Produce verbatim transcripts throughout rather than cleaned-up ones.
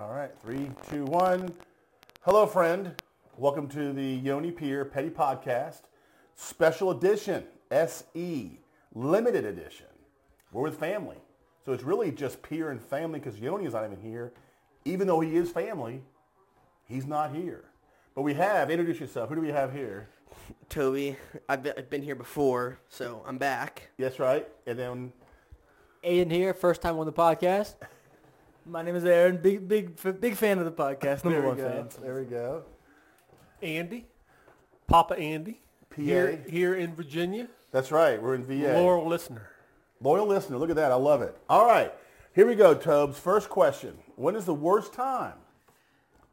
All right, three, two, one. Hello, friend. Welcome to the Yoni Peer Petty Podcast, special edition, S E, limited edition. We're with family. So it's really just Peer and family because Yoni is not even here. Even though he is family, he's not here. But we have, introduce yourself. Who do we have here? Toby. I've been, I've been here before, so I'm back. That's right. And then... Aiden here, first time on the podcast. My name is Aaron, big big, big fan of the podcast, number one fan. There we go. Andy, Papa Andy, P A. Here, here in Virginia. That's right, we're in V A. Loyal listener. Loyal listener, look at that, I love it. All right, here we go, Tobes. First question, when is the worst time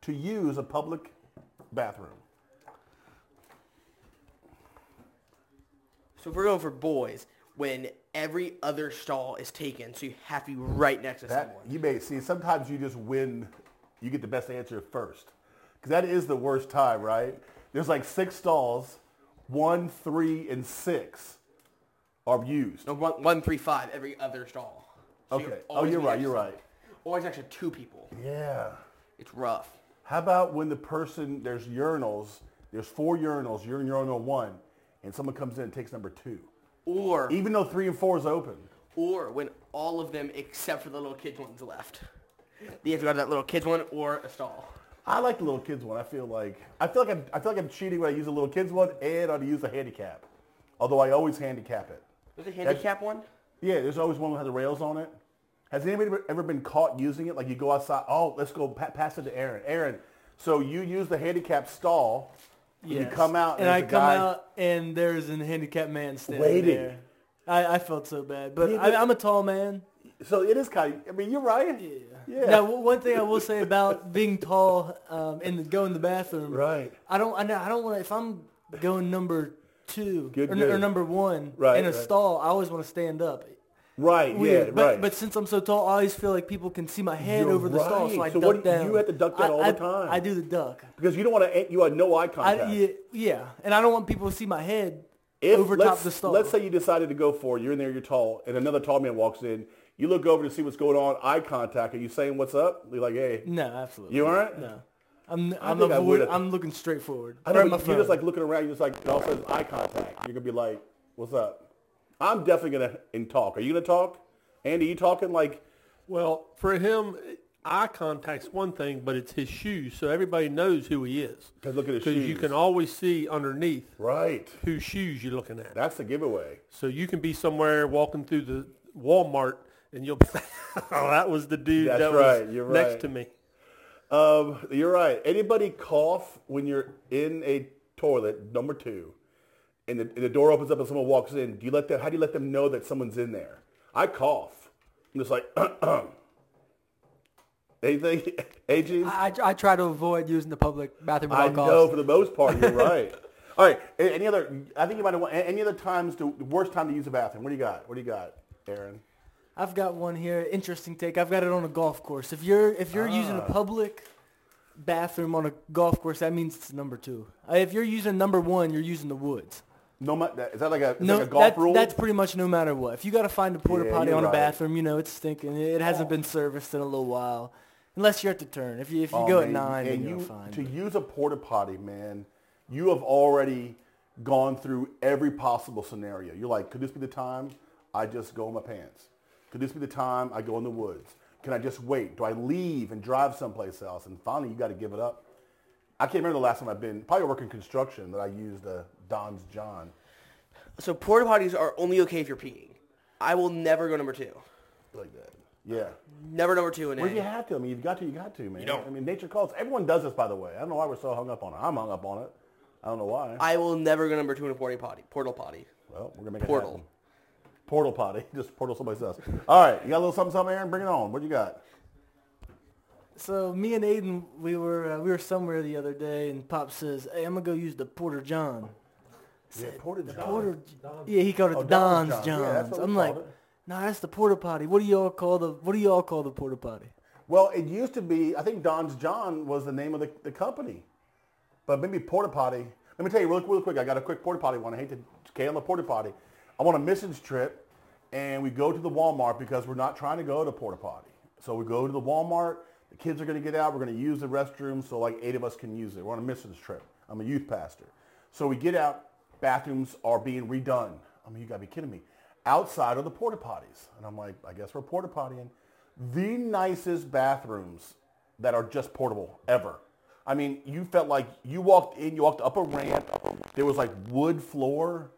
to use a public bathroom? So we're going for boys. When every other stall is taken, so you have to be right next to that, someone. You may see, sometimes you just win, you get the best answer first. Because that is the worst time, right? There's like six stalls, one, three, and six are used. No, one, one three, five, every other stall. So okay. You're oh, you're right, you're right. Always next to two people. Yeah. It's rough. How about when the person, there's urinals, there's four urinals, you're in urinal one, and someone comes in and takes number two? Or even though three and four is open. Or when all of them except for the little kids one's left. You have to go to that little kids one or a stall. I like the little kids one. I feel like I feel like I'm I feel like I'm cheating when I use a little kids one and I'd use a handicap. Although I always handicap it. There's a handicap That's, one? Yeah, there's always one that has the rails on it. Has anybody ever been caught using it? Like you go outside, oh, let's go pa- pass it to Aaron. Aaron, so you use the handicap stall. Yes. You come out, and, and I come guy out, and there's a handicapped man standing waiting. There. I, I felt so bad, but I, I'm a tall man, so it is kind of. I mean, you're right. Yeah. yeah. Now, one thing I will say about being tall um, and going to the bathroom, right? I don't. I know. I don't want to. If I'm going number two good, or, good. or number one right, in a right. stall, I always want to stand up. Right. Weird. Yeah. But, right. But since I'm so tall, I always feel like people can see my head you're over the right. stall, so I so duck what, down. You have to duck down I, all I, the time. I do the duck because you don't want to. You have no eye contact. I, yeah, yeah, and I don't want people to see my head if, over top the stall. Let's say you decided to go for it. You're in there. You're tall, and another tall man walks in. You look over to see what's going on. Eye contact. Are you saying what's up? You're like, hey. No, absolutely. You aren't. No. I'm. I'm, I avoid, I'm looking straight forward. I know. You're phone. Just like looking around. You're just like, and all of a sudden, eye contact. You're gonna be like, what's up? I'm definitely going to talk. Are you going to talk? Andy, you talking like? Well, for him, eye contact's one thing, but it's his shoes, so everybody knows who he is. Because look at his shoes. Because you can always see underneath right. whose shoes you're looking at. That's the giveaway. So you can be somewhere walking through the Walmart, and you'll be oh, that was the dude That's that right. was you're right. next to me. Um, you're right. Anybody cough when you're in a toilet, number two? And the, and the door opens up and someone walks in. Do you let them? How do you let them know that someone's in there? I cough. I'm just like, anything, A Gs? I, I try to avoid using the public bathroom. I know calls. For the most part, you're right. All right. Any other? I think you might have any other times. The worst time to use a bathroom. What do you got? What do you got, Aaron? I've got one here. Interesting take. I've got it on a golf course. If you're if you're ah. using a public bathroom on a golf course, that means it's number two. If you're using number one, you're using the woods. No, is that like a, no, like a golf that's, rule? That's pretty much no matter what. If you got to find a porta yeah, potty on right. a bathroom, you know it's stinking. It hasn't been serviced in a little while, unless you're at the turn. If you if you oh, go man, at nine, and you fine. To use a porta potty, man, you have already gone through every possible scenario. You're like, could this be the time I just go in my pants? Could this be the time I go in the woods? Can I just wait? Do I leave and drive someplace else? And finally, you got to give it up. I can't remember the last time I've been, probably working construction, that I used a Don's John. So porta potties are only okay if you're peeing. I will never go number two. Like that. Yeah. Never number two in A. Well, you have to. I mean, you've got to, you got to, man. You don't. I mean, nature calls. Everyone does this, by the way. I don't know why we're so hung up on it. I'm hung up on it. I don't know why. I will never go number two in a porta potty. Portal potty. Well, we're going to make it happen. Portal. Portal potty. Just portal somebody else. All right. You got a little something, something, Aaron? Bring it on. What do you got? So me and Aiden, we were uh, we were somewhere the other day, and Pop says, "Hey, I'm gonna go use the Porter John." Said, yeah, Porter John. Porter, yeah, he called it oh, Don's John. John. Yeah, that's what I'm like, "Nah, that's the porta potty. What do y'all call the What do y'all call the porta potty?" Well, it used to be. I think Don's John was the name of the, the company, but maybe porta potty. Let me tell you real, real quick. I got a quick porta potty one. I hate to scale a porta potty. I'm on a missions trip, and we go to the Walmart because we're not trying to go to porta potty. So we go to the Walmart. The kids are going to get out. We're going to use the restroom so like eight of us can use it. We're on a missions trip. I'm a youth pastor. So we get out. Bathrooms are being redone. I mean, you got to be kidding me. Outside are the porta potties. And I'm like, I guess we're porta pottying. The nicest bathrooms that are just portable ever. I mean, you felt like you walked in, you walked up a ramp. There was like wood floor.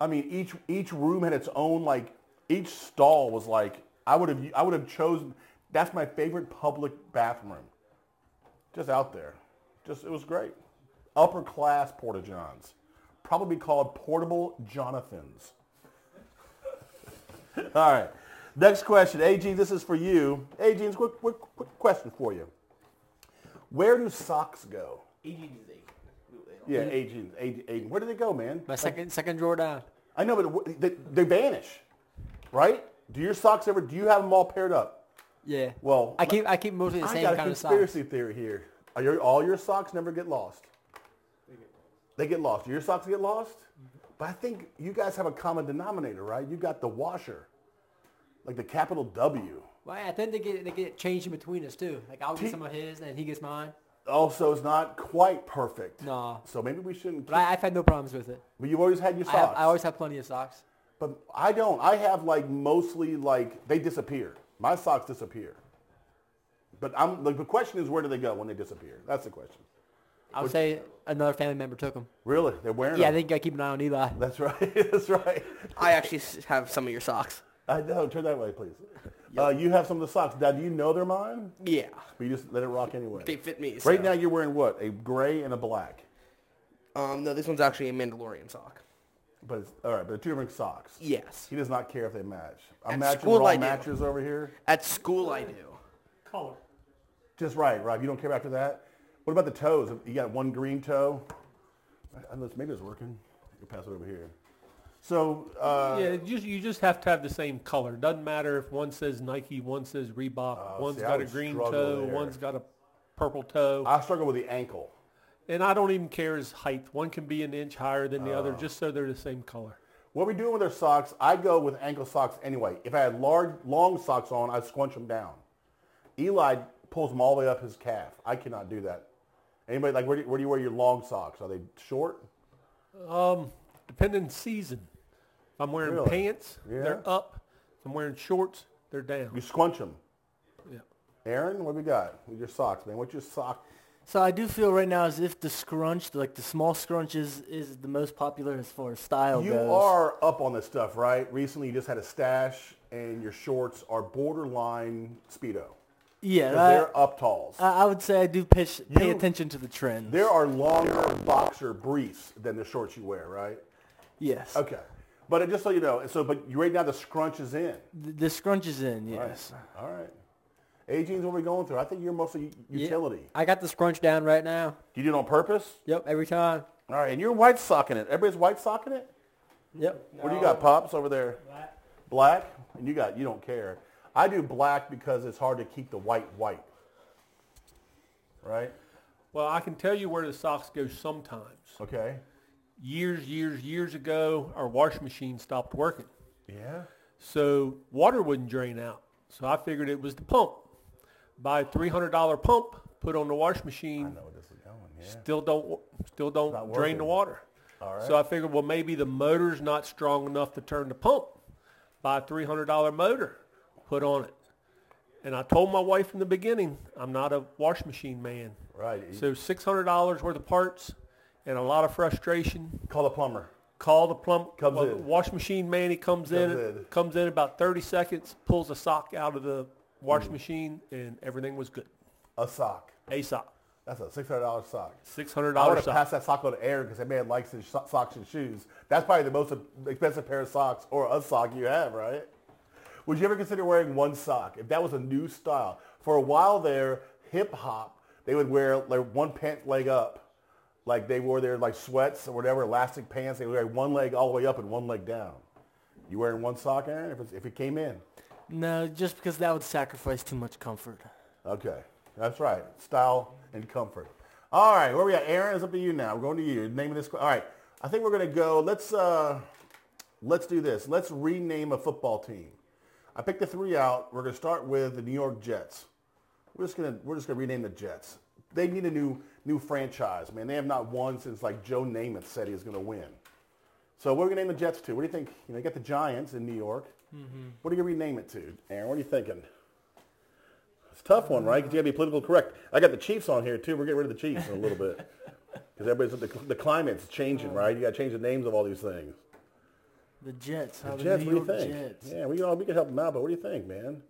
I mean, each each room had its own, like, each stall was like, I would have I would have chosen. That's my favorite public bathroom. Just out there. Just, it was great. Upper class Porta Johns. Probably called Portable Jonathans. All right. Next question. A G, this is for you. A G, it's a quick, quick, quick question for you. Where do socks go? A G is A G. Yeah, Aiden. Aiden. Where do they go, man? My second like, second drawer down. I know, but they, they vanish, right? Do your socks ever? Do you have them all paired up? Yeah. Well, I keep I keep mostly the I same kind of socks. I got a conspiracy theory here. Are your, all your socks never get lost? They get lost. They get lost. Do your socks get lost? Mm-hmm. But I think you guys have a common denominator, right? You got the washer, like the capital W. Well, I think they get they get changed in between us too. Like I'll T- get some of his, and he gets mine. Also, it's not quite perfect. No. So maybe we shouldn't. But I, I've had no problems with it. But you've always had your socks. I, have, I always have plenty of socks. But I don't. I have like mostly like they disappear. My socks disappear. But I'm like the question is where do they go when they disappear? That's the question. I would say another family member took them. Really? They're wearing yeah, them? Yeah, I think I keep an eye on Eli. That's right. That's right. I actually have some of your socks. I know. Turn that way, please. Yep. Uh, you have some of the socks. Now, do you know they're mine? Yeah. But you just let it rock anyway. They fit me. So. Right now you're wearing what? A gray and a black. Um, no, this one's actually a Mandalorian sock. But it's, all right, but they're two different socks. Yes. He does not care if they match. I'm At matching school, raw I matches do. Over here. At school I do. Color. Just right, Rob. You don't care after that? What about the toes? You got one green toe? I don't know, maybe it's working. You pass it over here. So uh, yeah, you, you just have to have the same color. Doesn't matter if one says Nike, one says Reebok, uh, one's see, got a green toe, there. One's got a purple toe. I struggle with the ankle, and I don't even care his height. One can be an inch higher than the uh, other, just so they're the same color. What we doing with our socks? I go with ankle socks anyway. If I had large, long socks on, I squunch them down. Eli pulls them all the way up his calf. I cannot do that. Anybody like where do you, where do you wear your long socks? Are they short? Um. Depending season. If I'm wearing really? pants, yeah. they're up. If I'm wearing shorts, they're down. You squunch them. Yeah. Aaron, what do we got with your socks, man? What's your sock? So I do feel right now as if the scrunch, like the small scrunches, is the most popular as far as style you goes. You are up on this stuff, right? Recently you just had a stash and your shorts are borderline Speedo. Yeah. Because they're up talls. I, I would say I do pitch, pay you, attention to the trends. There are longer boxer briefs than the shorts you wear, right? Yes. Okay. But just so you know, so but right now the scrunch is in. The, the scrunch is in, yes. All right. All right. A G's what we're going through. I think you're mostly utility. Yeah, I got the scrunch down right now. You do it on purpose? Yep, every time. All right, and you're white socking it. Everybody's white socking it? Yep. No. What do you got, Pops, over there? Black. Black? And you got, you don't care. I do black because it's hard to keep the white white. Right? Well, I can tell you where the socks go sometimes. Okay. Years, years, years ago, our wash machine stopped working. Yeah. So water wouldn't drain out. So I figured it was the pump. Buy a three hundred dollars pump, put on the wash machine. I know where this is going, yeah. Still don't, still don't drain the water. All right. So I figured, well, maybe the motor's not strong enough to turn the pump. Buy a three hundred dollars motor, put on it. And I told my wife in the beginning, I'm not a wash machine man. Right. So six hundred dollars worth of parts. And a lot of frustration. Call the plumber. Call the plumber. Comes well, in. Wash machine man, he comes, comes in, in. Comes in about thirty seconds, pulls a sock out of the wash mm. machine, and everything was good. A sock. A sock. That's a six hundred dollars sock. six hundred dollars sock. I would have passed that sock on to Aaron because that man likes his so- socks and shoes. That's probably the most expensive pair of socks or a sock you have, right? Would you ever consider wearing one sock? If that was a new style. For a while there, hip hop, they would wear like one pant leg up. Like they wore their like sweats or whatever, elastic pants. They were like one leg all the way up and one leg down. You wearing one sock, Aaron, if, it's, if it came in? No, just because that would sacrifice too much comfort. Okay, that's right. Style and comfort. All right, where we at? Aaron, it's up to you now. We're going to you. Name of this. All right, I think we're going to go. Let's uh, let's do this. Let's rename a football team. I picked the three out. We're going to start with the New York Jets. We're just gonna we're just gonna rename the Jets. They need a new new franchise, man. They have not won since like Joe Namath said he was gonna win. So what are we gonna name the Jets to? What do you think? You know, you got the Giants in New York. Mm-hmm. What are you gonna rename it to, Aaron? What are you thinking? It's a tough one, right? Because you gotta be political correct. I got the Chiefs on here too. We're getting rid of the Chiefs in a little bit because everybody's the, the climate's changing, right? You gotta change the names of all these things. The Jets, how the Jets, New what do you think? Jets. Yeah, we all we can help them out, but what do you think, man?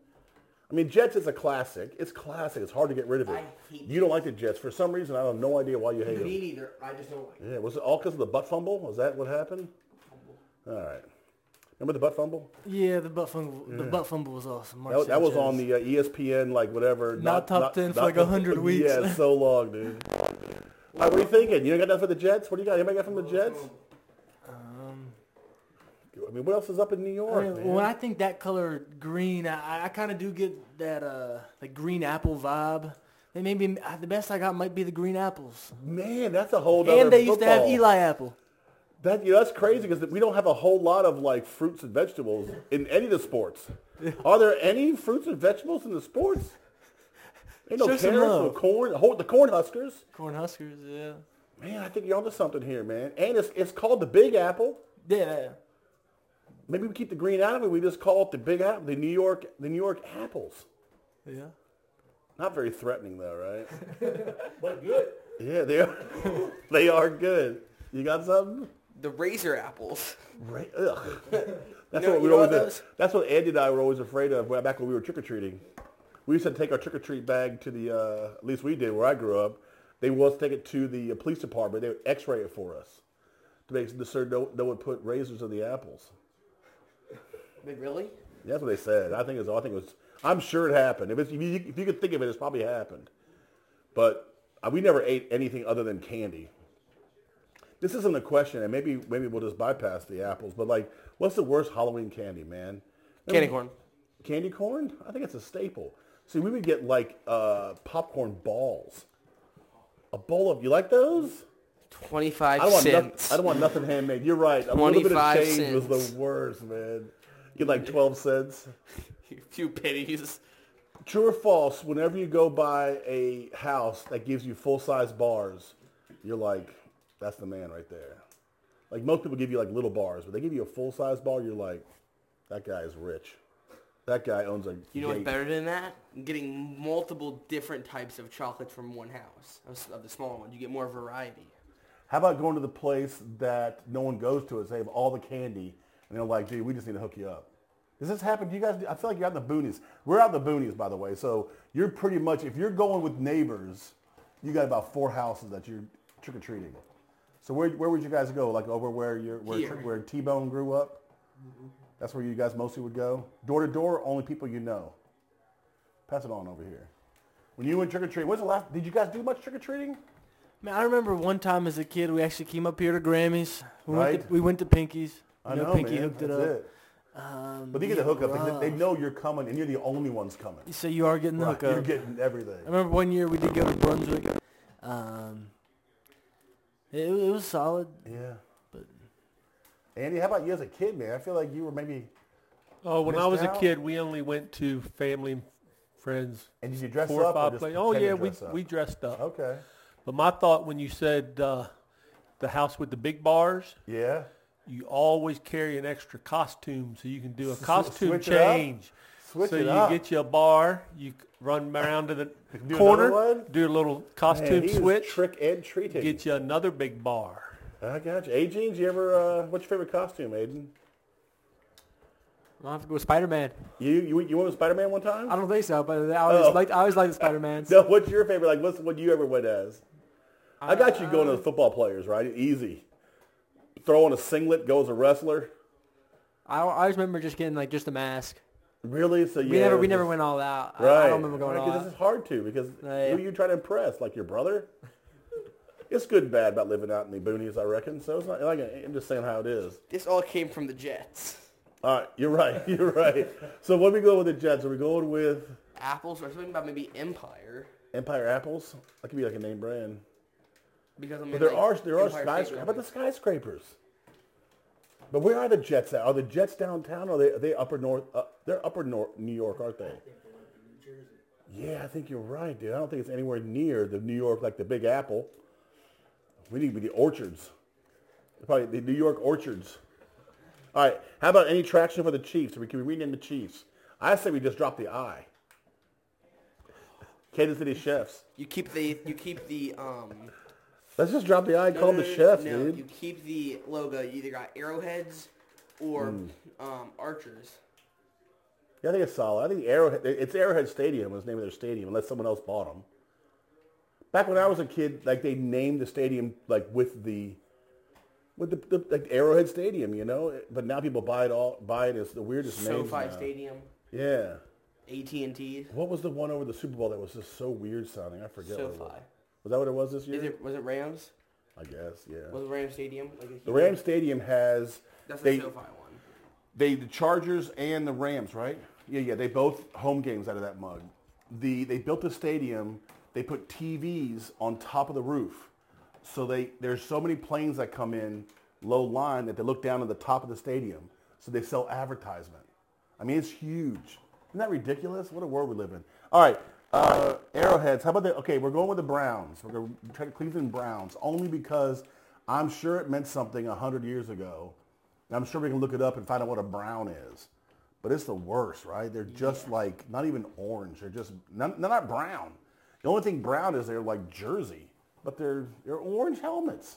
I mean, Jets is a classic. It's classic. It's hard to get rid of it. I hate you don't Jets. Like the Jets. For some reason, I have no idea why you hate Me them. Me neither. I just don't like them. Yeah, was it all because of the butt fumble? Was that what happened? Fumble. All right. Remember the butt fumble? Yeah, the butt fumble. Yeah. The butt fumble was awesome. That, that was on the uh, E S P N, like whatever. Not, not top not, ten for like one hundred weeks. Yeah, it's so long, dude. All right, what are you thinking? You don't got nothing for the Jets? What do you got? Anybody got from the Jets? I mean, what else is up in New York, I mean, man? When I think that color green, I, I kind of do get that uh, the green apple vibe. They maybe the best I got might be the green apples. Man, that's a whole other. And they used football. To have Eli Apple. That you know, that's crazy because we don't have a whole lot of like fruits and vegetables in any of the sports. Are there any fruits and vegetables in the sports? Ain't no carrots, no corn. The, whole, the corn huskers. Corn huskers, yeah. Man, I think you're onto something here, man. And it's it's called the Big Apple. Yeah. Maybe we keep the green out of it. We just call it the Big Apple, the New York, the New York apples. Yeah. Not very threatening, though, right? But good. Yeah, they are. They are good. You got something? The razor apples. Right. Ugh. That's no, what we were always. What that's what Andy and I were always afraid of back when we were trick or treating. We used to take our trick or treat bag to the. Uh, at least we did where I grew up. They would take it to the police department. They would X-ray it for us to make sure no no one put razors in the apples. Wait, really? That's what they said. I think it's. I think it was. I'm sure it happened. If, it's, if, you, if you could think of it, it's probably happened. But uh, we never ate anything other than candy. This isn't a question, and maybe maybe we'll just bypass the apples. But like, what's the worst Halloween candy, man? Candy Remember, corn. Candy corn? I think it's a staple. See, we would get like uh, popcorn balls. A bowl of. You like those? Twenty-five I don't want cents. No, I don't want nothing handmade. You're right. A little bit of change cents. Was the worst, man. Get like twelve cents. A few pennies. True or false, whenever you go by a house that gives you full-size bars, you're like, that's the man right there. Like most people give you like little bars, but they give you a full-size bar, you're like, that guy is rich. That guy owns a You know what's better than that? Getting multiple different types of chocolates from one house, of the small ones. You get more variety. How about going to the place that no one goes to and they have all the candy? And they're like, gee, we just need to hook you up. Does this happen? Do you guys, I feel like you're out in the boonies. We're out in the boonies, by the way. So you're pretty much, if you're going with neighbors, you got about four houses that you're trick-or-treating. So where where would you guys go? Like over where you're, where, where T-Bone grew up? Mm-hmm. That's where you guys mostly would go? Door-to-door, only people you know. Pass it on over here. When you went trick-or-treating, when's the last, did you guys do much trick-or-treating? Man, I remember one time as a kid, we actually came up here to Grammy's. We right? Went to, we went to Pinky's. I know, know Pinky man. Hooked it That's up. It. Um, but they get the hookup. They, they know you're coming, and you're the only ones coming. So you are getting the right. hookup. You're getting everything. I remember one year we did go to Brunswick. Um, it, it was solid. Yeah. But Andy, how about you as a kid, man? I feel like you were maybe. Oh, when I was out. a kid, we only went to family, and friends. And did you dress four up? Or just oh yeah, we up? we dressed up. Okay. But my thought when you said uh, the house with the big bars. Yeah. You always carry an extra costume so you can do a costume Switch change. Switch so it you up. Get you a bar, you run around to the do corner, do a little costume Man, switch, trick and treating. Get you another big bar. I got you. Aiden, do you ever? Uh, what's your favorite costume, Aiden? I have to go with Spider-Man. You you you went with Spider-Man one time? I don't think so, but I always oh. like I always liked the Spider-Man. No, what's your favorite? Like, what's what you ever went as? I, I got you going I, to the football players, right? Easy. Throw on a singlet, go as a wrestler. I, I always remember just getting like just a mask. Really? So yeah, we never we just, never went all out. Right. I, I don't remember going right, all out. This is hard to because uh, yeah. who are you trying to impress? Like your brother? It's good and bad about living out in the boonies, I reckon. So it's not like I'm just saying how it is. This all came from the Jets. All right, you're right. You're right. So what are we going with the Jets? Are we going with apples? Or something about maybe Empire? Empire apples? That could be like a name brand. Because I mean, but there like are there are skyscrapers. How about the skyscrapers? But where are the Jets at? Are the Jets downtown? Or are they are they upper north? Uh, they're upper north New York, aren't they? Yeah, I think you're right, dude. I don't think it's anywhere near the New York, like the Big Apple. We need to be the orchards. Probably the New York orchards. All right. How about any traction for the Chiefs? Can we rename the Chiefs? I say we just drop the I. Kansas City Chiefs. You keep the you keep the um. Let's just drop the I and no, call no, them the no, Chiefs, no, dude. You keep the logo. You either got arrowheads or mm. um, archers. Yeah, I think it's solid. I think Arrowhead. It's Arrowhead Stadium was the name of their stadium, unless someone else bought them. Back when I was a kid, like they named the stadium like with the, with the, the like Arrowhead Stadium, you know. But now people buy it all. Buy it as the weirdest name. SoFi Stadium. Yeah. A T and T. What was the one over the Super Bowl that was just so weird sounding? I forget. SoFi. What it was. Was that what it was this year? Is it was it Rams? I guess, yeah. Was it Rams Stadium? Like the Rams Stadium has. That's the SoFi one. They, the Chargers and the Rams, right? Yeah, yeah. They both home games out of that mug. The they built the stadium. They put T Vs on top of the roof, so they there's so many planes that come in low line that they look down at the top of the stadium. So they sell advertisement. I mean, it's huge. Isn't that ridiculous? What a world we live in. All right, uh, Arrowheads. How about that? Okay, we're going with the Browns. We're going to try the Cleveland Browns only because I'm sure it meant something a hundred years ago. And I'm sure we can look it up and find out what a brown is. But it's the worst, right? They're just yeah. like, not even orange. They're just, not, they're not brown. The only thing brown is they're like jersey, but they're they're orange helmets.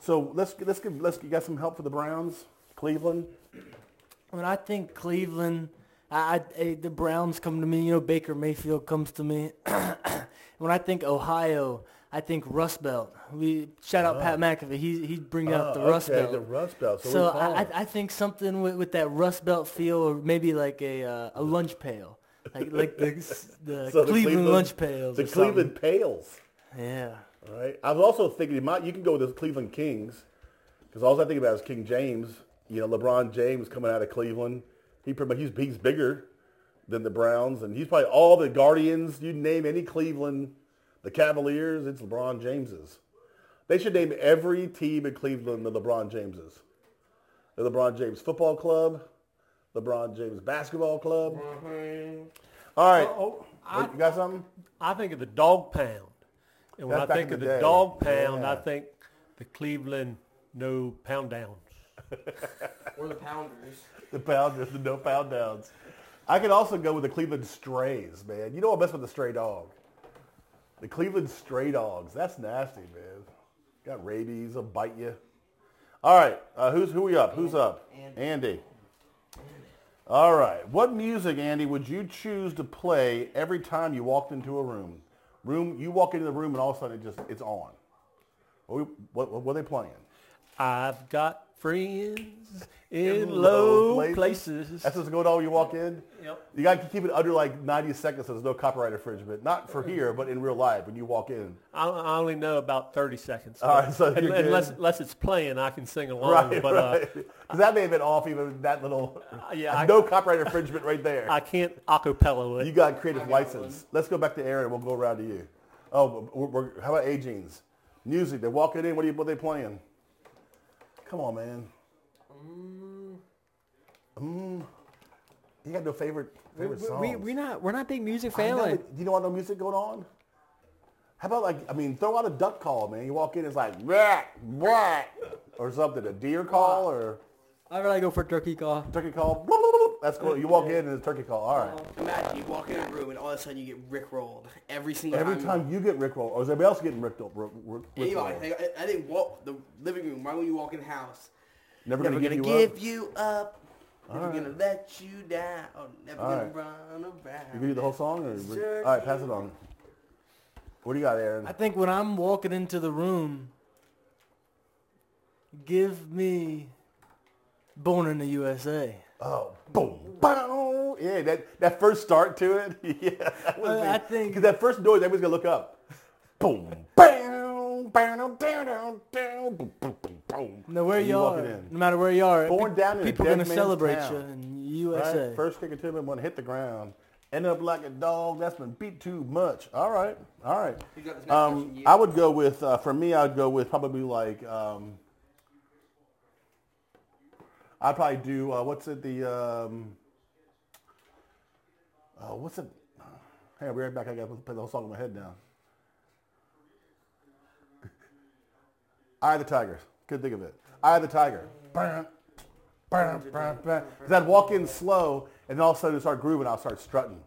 So let's, let's, give, let's get some help for the Browns, Cleveland. I mean, I think Cleveland, I, I the Browns come to me. You know, Baker Mayfield comes to me. When I think Ohio, I think Rust Belt. We shout out oh. Pat McAfee. He he'd bring oh, up the okay, Rust Belt. The Rust Belt. So, so I, I I think something with, with that Rust Belt feel, or maybe like a uh, a lunch pail, like like the the, so Cleveland, the Cleveland lunch pails. The Cleveland something. Pails. Yeah. All right. I was also thinking you, might, you can go with the Cleveland Kings, because all I think about is King James. You know, LeBron James coming out of Cleveland. He pretty much he's, he's bigger than the Browns, and he's probably all the Guardians. You name any Cleveland. The Cavaliers, it's LeBron James's. They should name every team in Cleveland the LeBron James's. The LeBron James Football Club, LeBron James Basketball Club. Mm-hmm. All right. Oh, I, you got something? I think of the Dog Pound. And when That's I think the of the day. Dog Pound, yeah. I think the Cleveland No Pound Downs. Or the Pounders. The Pounders, the No Pound Downs. I could also go with the Cleveland Strays, man. You don't want to mess with the stray dog. The Cleveland Stray Dogs. That's nasty, man. Got rabies. They'll bite you. All right. Uh, who's who we up? Who's up? Andy. Andy. All right. What music, Andy, would you choose to play every time you walked into a room? Room. You walk into the room and all of a sudden it just it's on. What what, what are they playing? I've got friends in, in low places. places. That's what's going on when you walk in? Yep. You got to keep it under like ninety seconds so there's no copyright infringement. Not for here, but in real life when you walk in. I, I only know about thirty seconds. All right, so and, unless, unless it's playing, I can sing along. Right, but, right. Because uh, that may have been off even that little, uh, yeah, no I, copyright infringement right there. I can't acapella it. You got creative got license. One. Let's go back to Aaron. We'll go around to you. Oh, we're, we're, how about A-Jeans? Music, they're walking in. What are, you, what are they playing? Come on, man. Mm. Mm. You got no favorite favorite we, songs. We we not we're not big music family. Do you know what no music going on? How about like I mean throw out a duck call, man. You walk in, it's like blah, blah, or something. A deer call or I'd rather go for a turkey call. Turkey call. Blah, blah, blah. That's cool. You walk in and it's turkey call. All right. Imagine you walk in a room and all of a sudden you get rickrolled every single Every time. Every time you get rickrolled, or is everybody else getting rickrolled? Rick, rick, rick yeah, I think, I think walk, the living room. Why when you walk in the house? Never, never gonna, gonna give you up. You up. Never right. gonna let you down. Never all gonna right. run around. You can do the whole song. Or sure all right, pass it on. What do you got, Aaron? I think when I'm walking into the room, give me. Born in the U S A. Oh, boom, boom. Yeah, that, that first start to it. Yeah. Well, I think. Because that first noise, everybody's going to look up. Boom, bam, bam, down, down, boom, boom, boom. No, where you are, no matter where you are, born pe- down in people are going to celebrate town. You in the U S A. Right? First kick to me, one hit the ground. End up like a dog that's been beat too much. All right, all right. Um, I would go with, uh, for me, I would go with probably like... Um, I'd probably do, uh, what's it, the, um, uh, what's it, Hey, I'll be right back. I got to play the whole song in my head now. Eye of the Tiger. Couldn't think of it. Eye of the Tiger. Because I'd walk in slow, and then all of a sudden it'd start grooving. I'll start strutting.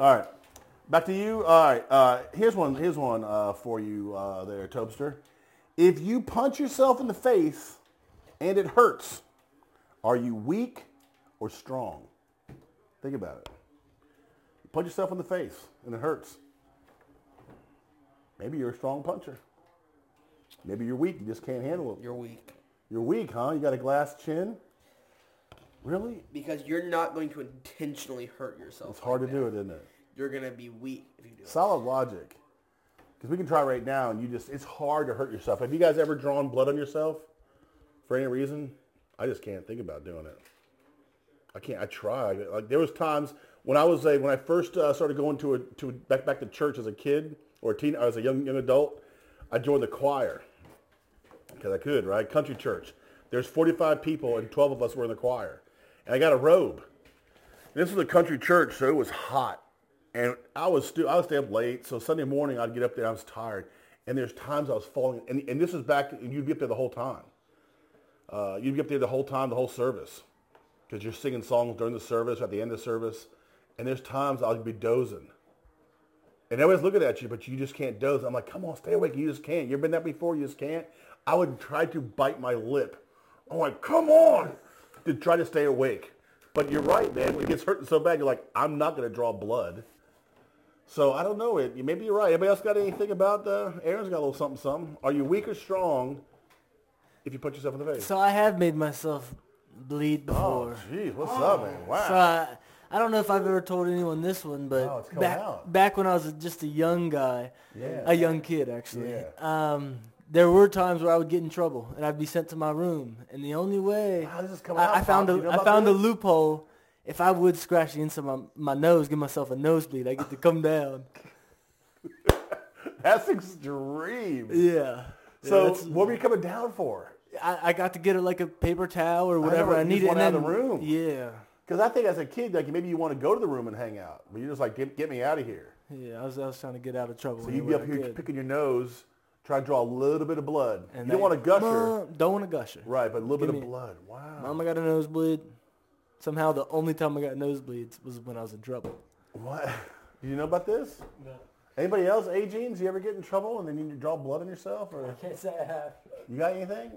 All right. Back to you. All right. Uh, here's one Here's one uh, for you uh, there, Tobster. If you punch yourself in the face and it hurts, are you weak or strong? Think about it. You punch yourself in the face and it hurts. Maybe you're a strong puncher. Maybe you're weak. You just can't handle it. You're weak. You're weak, huh? You got a glass chin? Really? Because you're not going to intentionally hurt yourself. It's hard like to that. do it, isn't it? You're going to be weak if you do it. Solid logic. Because we can try right now, and you just, it's hard to hurt yourself. Have you guys ever drawn blood on yourself for any reason? I just can't think about doing it. I can't, I try. Like, there was times when I was a, when I first uh, started going to a, to a, back, back to church as a kid, or a teen, or as a young, young adult, I joined the choir. Because I could, right? Country church. There's forty-five people, and twelve of us were in the choir. And I got a robe. This was a country church, so it was hot. And I was still, I would stay up late, so Sunday morning I'd get up there, I was tired. And there's times I was falling, and, and this is back, and you'd be up there the whole time. Uh, you'd be up there the whole time, the whole service. Because you're singing songs during the service, at the end of the service. And there's times I'd be dozing. And everybody's looking at you, but you just can't doze. I'm like, come on, stay awake, you just can't. You've been that before, you just can't. I would try to bite my lip. I'm like, come on, to try to stay awake. But you're right, man, when it gets hurting so bad, you're like, I'm not going to draw blood. So I don't know. It. Maybe you're right. Anybody else got anything about uh, Aaron's got a little something, something. Are you weak or strong if you punch yourself in the face? So I have made myself bleed before. Oh, jeez. What's oh. up, man? Wow. So I, I don't know if I've ever told anyone this one, but oh, back, back when I was just a young guy, yeah. a young kid, actually, yeah. um, there were times where I would get in trouble, and I'd be sent to my room. And the only way wow, this is coming I, out, I found, a, you know I found a loophole. If I would scratch the inside of my, my nose, give myself a nosebleed, I get to come down. That's extreme. Yeah. So yeah, what were you coming down for? I, I got to get a, like a paper towel or whatever I, I needed. Out of the room. Yeah. Because I think as a kid, like maybe you want to go to the room and hang out, but you're just like, get, get me out of here. Yeah, I was, I was trying to get out of trouble. So you'd be up here picking your nose, try to draw a little bit of blood. And you don't want a gusher. Don't want a gusher. Right, but a little give bit of blood. Wow. Mama got a nosebleed. Somehow the only time I got nosebleeds was when I was in trouble. What? Do you know about this? No. Anybody else? A Jeans, you ever get in trouble and then you draw blood on yourself? Or? I can't say I have. You got anything?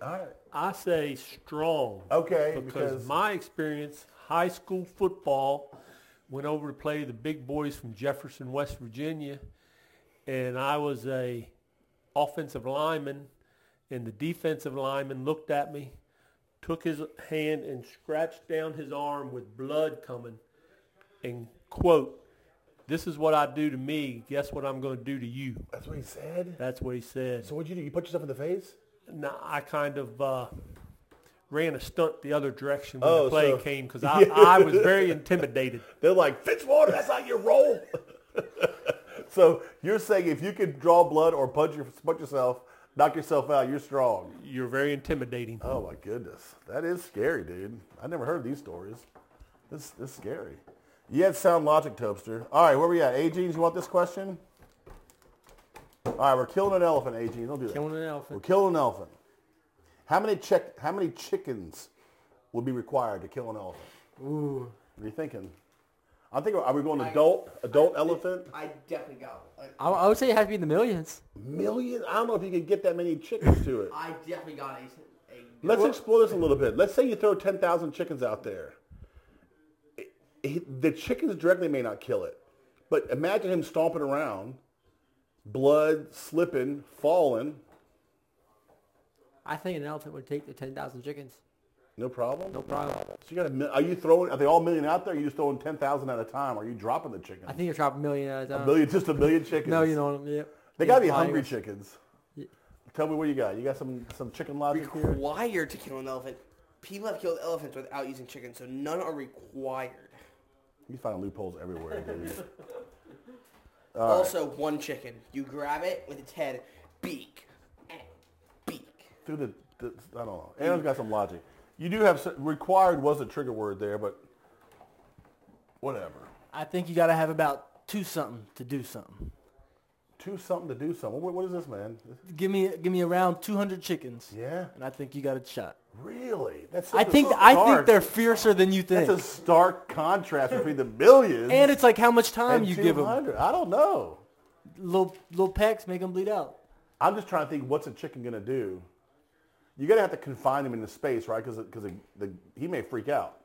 All right. I say strong. Okay. Because, because my experience, high school football, went over to play the big boys from Jefferson, West Virginia, and I was a offensive lineman, and the defensive lineman looked at me, took his hand and scratched down his arm with blood coming, and, quote, this is what I do to me. Guess what I'm going to do to you. That's what he said? That's what he said. So what did you do? You put yourself in the face? No, I kind of uh, ran a stunt the other direction when oh, the play so. came because I, I was very intimidated. They're like, Fitzwater, that's not your role. So you're saying if you could draw blood or punch, your, punch yourself, knock yourself out. You're strong. You're very intimidating. Oh, my goodness. That is scary, dude. I never heard these stories. This, this is scary. You had sound logic, Tobster. All right, where we at? A-Jeans, you want this question? All right, we're killing an elephant, A-Jeans. Don't do that. Killing an elephant. We're killing an elephant. How many check? How many chickens would be required to kill an elephant? Ooh. What are you thinking? I think, are we going adult, adult I, elephant? I definitely got one. I, I would say it has to be in the millions. Millions? I don't know if you can get that many chickens to it. I definitely got a... a Let's explore this a little bit. Let's say you throw ten thousand chickens out there. It, it, the chickens directly may not kill it. But imagine him stomping around, blood slipping, falling. I think an elephant would take the ten thousand chickens. No problem? No problem. So you got a, are you throwing, are they all million out there? Or are you just throwing ten thousand at a time? Or are you dropping the chickens? I think you're dropping a million at a time. A million, just a million chickens. No, you know what I mean. They got to be hungry chickens. Yeah. Tell me what you got. You got some, some chicken logic required here? Required to kill an elephant. People have killed elephants without using chickens, so none are required. You find loopholes everywhere, dude. All also, right. One chicken. You grab it with its head, beak, beak. Through the, the I don't know. Aaron's got some logic. You do have, required was a trigger word there, but whatever. I think you got to have about two something to do something. Two something to do something. What, what is this, man? Give me give me around two hundred chickens. Yeah. And I think you got a shot. Really? That's I think I think they're fiercer than you think. That's a stark contrast between the millions. And it's like how much time you give them. I don't know. Little little pecks make them bleed out. I'm just trying to think, what's a chicken gonna do? You're gonna have to confine him in the space, right? Because because he may freak out.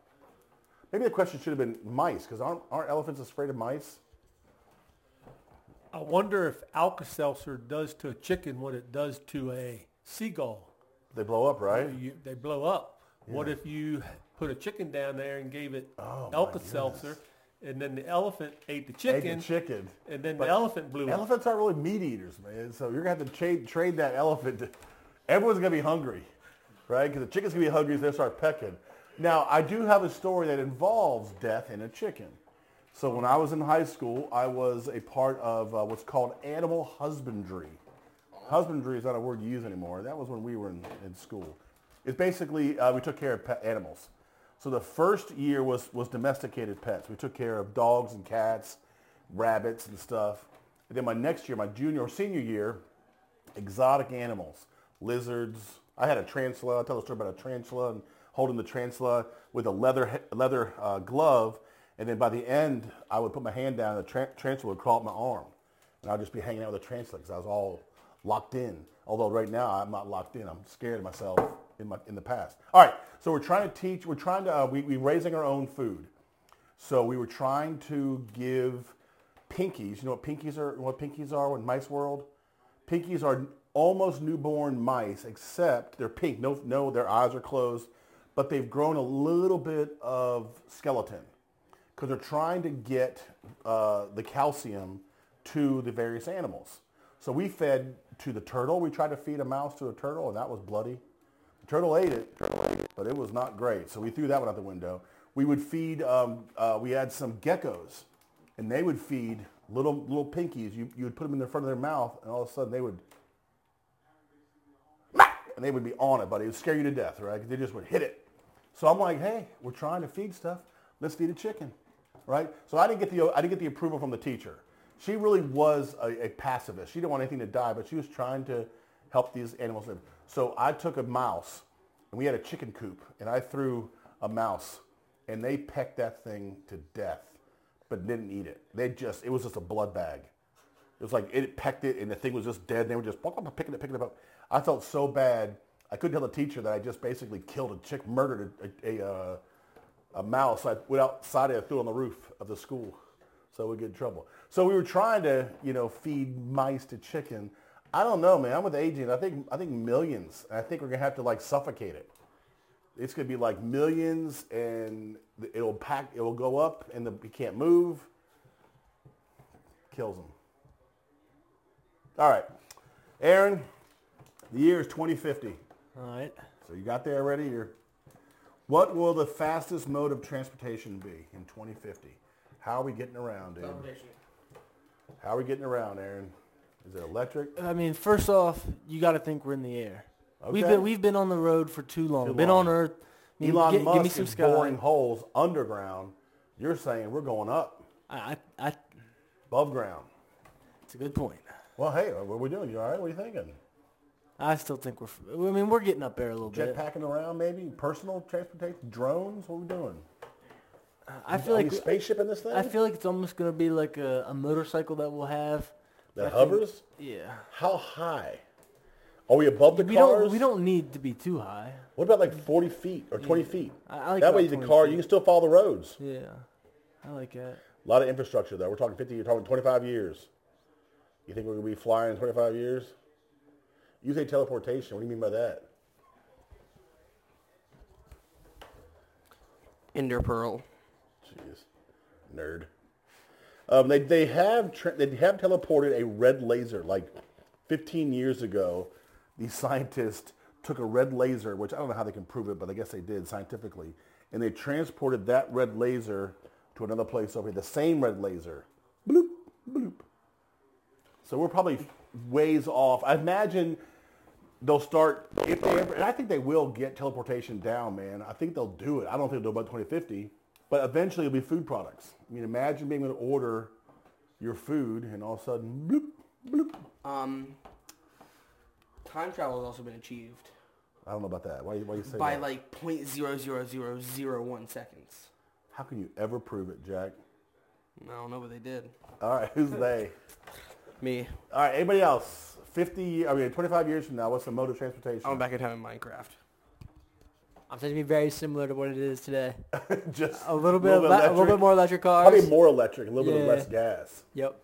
Maybe the question should have been mice, because aren't aren't elephants afraid of mice? I wonder if Alka-Seltzer does to a chicken what it does to a seagull. They blow up, right? You, they blow up. Yeah. What if you put a chicken down there and gave it oh, Alka-Seltzer, and then the elephant ate the chicken? Ate the chicken. And then but the elephant blew elephants up. Elephants aren't really meat eaters, man. So you're going to have to tra- trade that elephant. To, everyone's going to be hungry, right? Because the chicken's going to be hungry if they start pecking. Now, I do have a story that involves death in a chicken. So when I was in high school, I was a part of uh, what's called animal husbandry. Husbandry is not a word you use anymore. That was when we were in, in school. It's basically uh, we took care of pet animals. So the first year was, was domesticated pets. We took care of dogs and cats, rabbits and stuff. And then my next year, my junior or senior year, exotic animals, lizards. I had a tarantula. I tell a story about a tarantula and holding the tarantula with a leather, leather uh, glove. And then by the end, I would put my hand down, and the tra- tarantula would crawl up my arm. And I would just be hanging out with the tarantula because I was all locked in. Although right now, I'm not locked in. I'm scared of myself in my in the past. All right, so we're trying to teach. We're trying to, uh, we, we're raising our own food. So we were trying to give pinkies. You know what pinkies are, what pinkies are in mice world? Pinkies are almost newborn mice, except they're pink. No, no, their eyes are closed. But they've grown a little bit of skeleton, because they're trying to get uh, the calcium to the various animals. So we fed to the turtle. We tried to feed a mouse to a turtle, and that was bloody. The turtle ate it, turtle ate it. But it was not great. So we threw that one out the window. We would feed, um, uh, we had some geckos, and they would feed little little pinkies. You, you would put them in the front of their mouth, and all of a sudden they would, and they would be on it, but it would scare you to death, right? They just would hit it. So I'm like, hey, we're trying to feed stuff. Let's feed a chicken. Right, so I didn't get the I didn't get the approval from the teacher. She really was a, a pacifist. She didn't want anything to die, but she was trying to help these animals live. So I took a mouse, and we had a chicken coop, and I threw a mouse, and they pecked that thing to death, but didn't eat it. They just it was just a blood bag. It was like it pecked it, and the thing was just dead. And they were just picking it, picking it up. I felt so bad. I couldn't tell the teacher that I just basically killed a chick, murdered a. a, a A mouse. I went outside and threw on the roof of the school, so we get in trouble. So we were trying to, you know, feed mice to chicken. I don't know, man. I'm with A J. I think I think millions. I think we're gonna have to like suffocate it. It's gonna be like millions, and it'll pack. It will go up, and the, it can't move. Kills them. All right, Aaron. The year is twenty fifty. All right. So you got there already. You're. What will the fastest mode of transportation be in twenty fifty? How are we getting around, dude? How are we getting around, Aaron? Is it electric? I mean, first off, you got to think we're in the air. Okay. We've been we've been on the road for too long. Too been long. on Earth. I mean, Elon get, Musk give me some is sky. boring holes underground. You're saying we're going up. I, I, I. Above ground. It's a good point. Well, hey, what are we doing? You all right? What are you thinking? I still think we're, I mean, we're getting up there a little Jet bit. Jetpacking around, maybe? Personal transportation? Drones? What are we doing? I feel Are like... Are we spaceship in this thing? I feel like it's almost going to be like a, a motorcycle that we'll have. That I hovers? Think, yeah. How high? Are we above the we cars? Don't, we don't need to be too high. What about like forty feet or twenty yeah. feet? I, I like that way the car, feet. You can still follow the roads. Yeah. I like that. A lot of infrastructure, though. We're talking fifty, you're talking twenty-five years. You think we're going to be flying in twenty-five years? You say teleportation. What do you mean by that? Ender Pearl. Jeez, nerd. Um, they they have tra- they have teleported a red laser. Like fifteen years ago, these scientists took a red laser, which I don't know how they can prove it, but I guess they did scientifically, and they transported that red laser to another place over here. The same red laser. Bloop bloop. So we're probably ways off. I imagine they'll start, if they ever, and I think they will get teleportation down, man. I think they'll do it. I don't think they'll do it by twenty fifty. But eventually it'll be food products. I mean, imagine being able to order your food and all of a sudden, bloop, bloop. Um, time travel has also been achieved. I don't know about that. Why, why are you saying By that? By like zero point zero zero zero zero one seconds. How can you ever prove it, Jack? I don't know, but they did. All right, who's they? Me. All right, anybody else? Fifty, I mean, twenty-five years from now, what's the mode of transportation? I'm back in time in Minecraft. I'm going to be very similar to what it is today. Just a little bit, a little bit, ele- a little bit more electric cars. Probably more electric, a little yeah. bit less gas. Yep.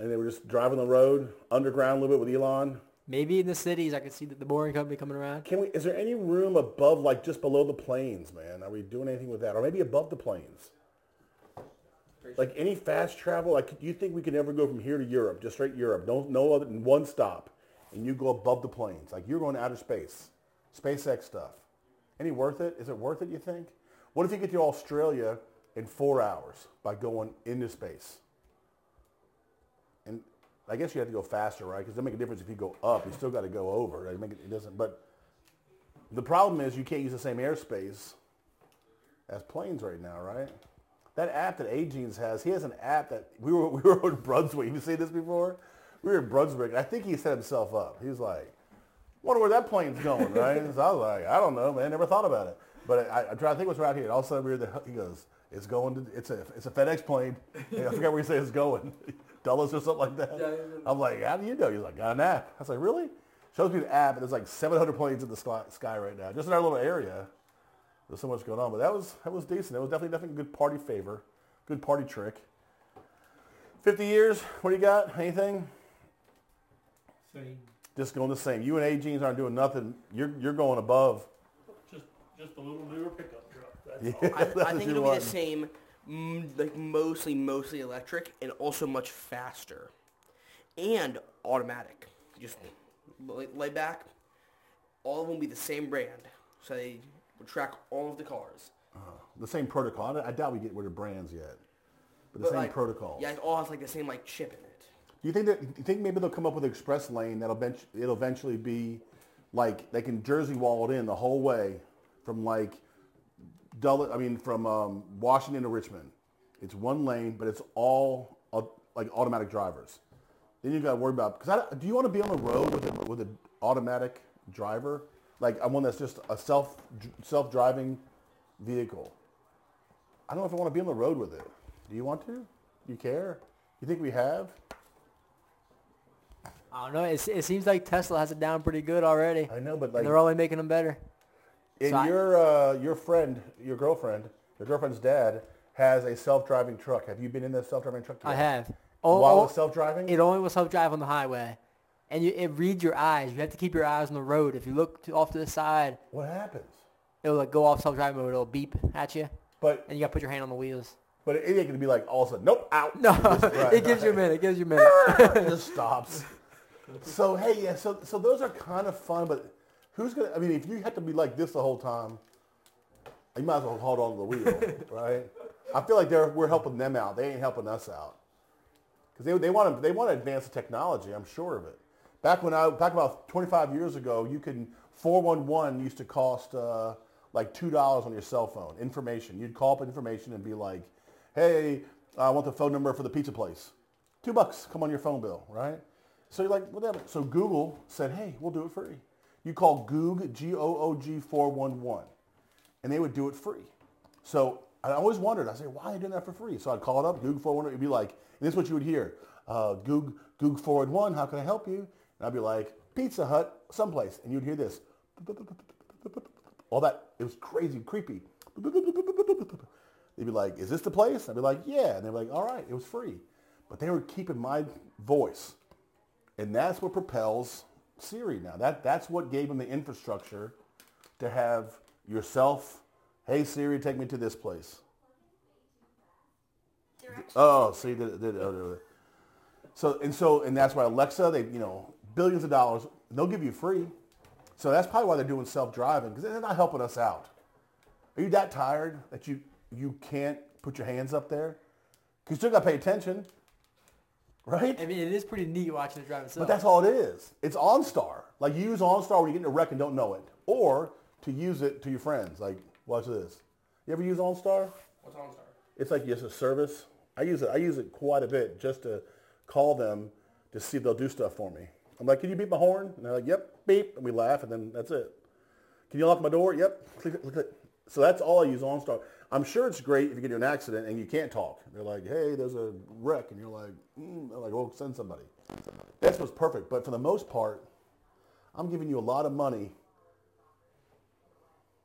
And they were just driving the road underground a little bit with Elon. Maybe in the cities, I could see the boring company coming around. Can we? Is there any room above, like just below the planes, man? Are we doing anything with that, or maybe above the planes? Like any fast travel? Like, do you think we could ever go from here to Europe, just straight Europe? No, no other than one stop, and you go above the planes, like you're going to outer space, SpaceX stuff. Any worth it? Is it worth it? You think? What if you get to Australia in four hours by going into space? I guess you have to go faster, right? Because it doesn't make a difference if you go up. You still got to go over. Right? It, it doesn't. But the problem is you can't use the same airspace as planes right now, right? That app that A-Jeans has, he has an app that we were we were in Brunswick. You seen this before? We were in Brunswick. And I think he set himself up. He was like, "Wonder where that plane's going," right? So I was like, "I don't know, man. I never thought about it." But I, I try to think what's right here. And all of a sudden, we were the, he goes, "It's going to. It's a it's a FedEx plane." And I forgot where he said it's going. Dulles or something like that. Yeah, yeah, yeah. I'm like, how do you know? He's like, got an app. I was like, really? Shows me the app, and there's like seven hundred planes in the sky right now, just in our little area. There's so much going on, but that was that was decent. That was definitely definitely a good party favor, good party trick. fifty years, what do you got? Anything? Same. Just going the same. You and A-Jeans aren't doing nothing. You're you're going above. Just just a little newer pickup truck. That's yeah, all. I, th- I think it'll one. be the same. Like mostly, mostly electric, and also much faster, and automatic. Just lay, lay back. All of them will be the same brand, so they will track all of the cars. Uh, the same protocol. I, I doubt we get rid of brands yet, but the but same like, protocol. Yeah, it all has like the same like chip in it. Do you think that? Do you think maybe they'll come up with an express lane that'll bench, it'll eventually be like they can Jersey wall it in the whole way from like. Dulles, I mean, from um, Washington to Richmond, it's one lane, but it's all uh, like automatic drivers. Then you got to worry about because do you want to be on the road with a, with an automatic driver? Like I'm one that's just a self self driving vehicle. I don't know if I want to be on the road with it. Do you want to? You care? You think we have? I don't know. It, it seems like Tesla has it down pretty good already. I know, but like and they're only making them better. And so your uh, your friend, your girlfriend, your girlfriend's dad has a self-driving truck. Have you been in that self-driving truck today? I have. Oh, While oh, it was self-driving? It only will self-drive on the highway. And you, it reads your eyes. You have to keep your eyes on the road. If you look to, off to the side. What happens? It'll like, go off self-driving mode. It'll beep at you. But And you got to put your hand on the wheels. But it ain't going to be like, all of a sudden, nope, out. No, right, it gives right. you a minute. It gives you a minute. It just stops. So, hey, yeah, so, so those are kind of fun, but... Who's gonna? I mean, if you had to be like this the whole time, you might as well hold on to the wheel, right? I feel like they're we're helping them out. They ain't helping us out because they they want to they want to advance the technology. I'm sure of it. Back when I back about twenty-five years ago, you could four one one used to cost uh, like two dollars on your cell phone information. You'd call up information and be like, "Hey, I want the phone number for the pizza place. Two bucks. Come on your phone bill, right?" So you're like, whatever. So Google said, "Hey, we'll do it free." You call G O O G, G O O G four one one, and they would do it free. So I always wondered, I say, why are they doing that for free? So I'd call it up, G O O G four one one, it'd be like, and this is what you would hear, uh, Goog, G O O G four one one, how can I help you? And I'd be like, Pizza Hut, someplace, and you'd hear this, all that, it was crazy, creepy. They'd be like, is this the place? I'd be like, yeah, and they'd be like, all right, it was free. But they were keeping my voice, and that's what propels Siri now. That that's what gave him the infrastructure to have yourself, hey Siri, take me to this place. Directions. Oh, see, so did, did, oh, so and so and that's why Alexa, they you know billions of dollars, they'll give you free. So that's probably why they're doing self-driving because they're not helping us out. Are you that tired that you you can't put your hands up there? Because you still got to pay attention. Right? I mean, it is pretty neat watching it drive itself. But that's all it is. It's OnStar. Like, you use OnStar when you get in a wreck and don't know it. Or to use it to your friends. Like, watch this. You ever use OnStar? What's OnStar? It's like it's a service. I use it. I use it quite a bit just to call them to see if they'll do stuff for me. I'm like, can you beep my horn? And they're like, yep, beep. And we laugh, and then that's it. Can you lock my door? Yep. Click, click, click. So that's all I use OnStar. I'm sure it's great if you get into an accident and you can't talk. They're like, hey, there's a wreck. And you're like, mm. They're like, well, send somebody. That's what's perfect. But for the most part, I'm giving you a lot of money.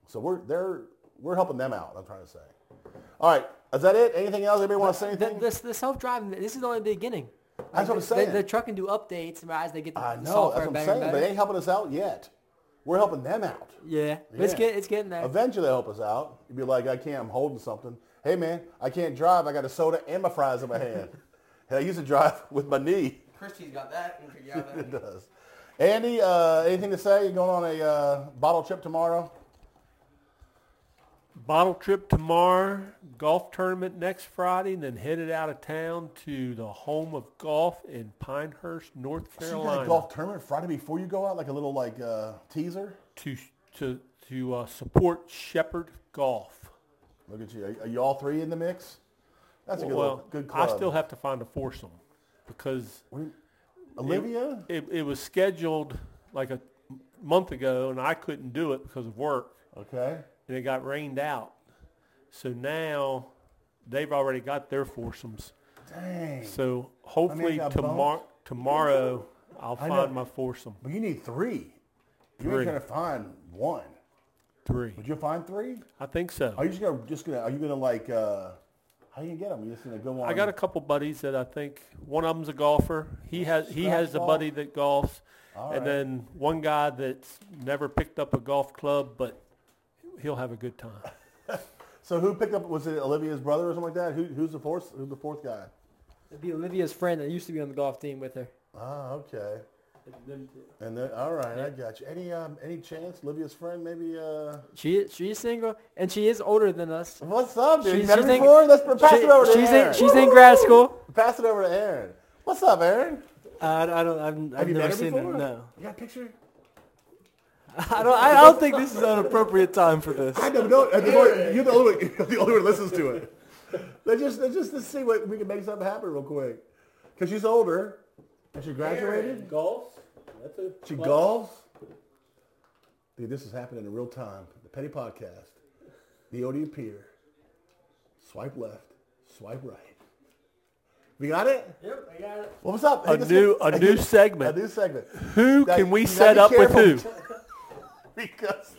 So we're they're we're helping them out, I'm trying to say. All right. Is that it? Anything else? Anybody want to say anything? The, the, the self-driving, this is only the beginning. That's like, what I'm saying. They, they're trucking do updates as they get the I know, software that's what I'm saying, better. But they ain't helping us out yet. We're helping them out. Yeah, yeah. But it's, get, it's getting there. Eventually they'll help us out. You'd be like, I can't, I'm holding something. Hey, man, I can't drive. I got a soda and my fries in my hand. And I used to drive with my knee. Christy's got that. Yeah, that. It does. Andy, uh, anything to say? You going on a uh, bottle trip tomorrow? Bottle trip tomorrow, golf tournament next Friday, and then headed out of town to the home of golf in Pinehurst, North Carolina. So you got a golf tournament Friday before you go out, like a little like uh, teaser? To to to uh, support Shepherd Golf. Look at you. Are, are you all three in the mix? That's a good, well, little, good club. I still have to find a foursome because you, Olivia? It, it, it was scheduled like a month ago, and I couldn't do it because of work. Okay. And it got rained out. So now they've already got their foursomes. Dang. So hopefully I mean, tomorrow, tomorrow I'll I find know. my foursome. But you need three. three. You ain't gonna find one. Three. Would you find three? I think so. Are you just gonna just gonna? Are you gonna like? Uh, how are you gonna get them? Are you just gonna go on? I got a couple buddies that I think one of them's a golfer. He has he has a buddy that golfs, All and right. then one guy that's never picked up a golf club, but he'll have a good time. So who picked up? Was it Olivia's brother or something like that? Who, who's the fourth? Who's the fourth guy? It'd be Olivia's friend that used to be on the golf team with her. Ah, okay. And then, all right, yeah. I got you. Any um, any chance Olivia's friend maybe? Uh... She she's single and she is older than us. What's up, dude? She's, she's in, Let's pass she, it over to she's Aaron. In, she's Woo! in grad school. Pass it over to Aaron. What's up, Aaron? Uh, I don't. I've, I've Have you never met her seen before? Her. No. You got a picture? I don't. I don't think this is an appropriate time for this. I don't know. You're the only one. The only one listens to it. They just, they just to see what we can make something happen real quick. Cause she's older, and she graduated. Golf. That's a. She golfs. Dude, this is happening in real time. The Petty Podcast. The Yoni Peer. Swipe left. Swipe right. We got it? Yep, I got it. Well, what's up? A hey, new, a new segment. A new segment. Who now, can we set up with who? Because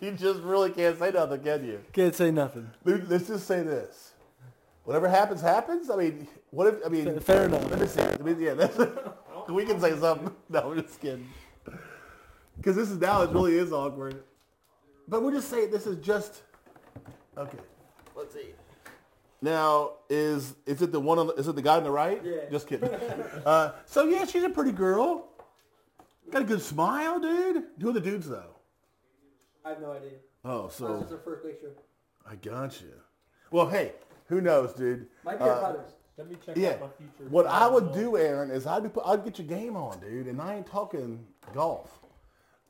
you just really can't say nothing, can you? Can't say nothing. Let's just say this. Whatever happens, happens. I mean, what if, I mean. Fair enough. Let me see. I mean, yeah, that's, we can say something. No, I'm just kidding. Because this is now, it really is awkward. But we'll just say this is just, okay. Let's see. Now, is is it the one on the, is it the guy on the right? Yeah. Just kidding. uh, so, yeah, she's a pretty girl. Got a good smile, dude. Who are the dudes, though? I have no idea. Oh, so. This is her first picture. I got you. Well, hey, who knows, dude? Might be uh, brothers. Let me check yeah. out my future. What I would on. do, Aaron, is I'd, be, I'd get your game on, dude, and I ain't talking golf.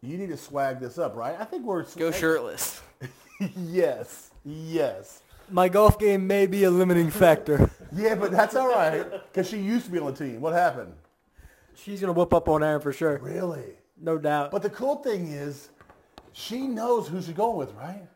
You need to swag this up, right? I think we're. Go hey. shirtless. Yes. Yes. My golf game may be a limiting factor. Yeah, but that's all right, because she used to be on the team. What happened? She's going to whoop up on Aaron for sure. Really? No doubt. But the cool thing is, she knows who she's going with, right?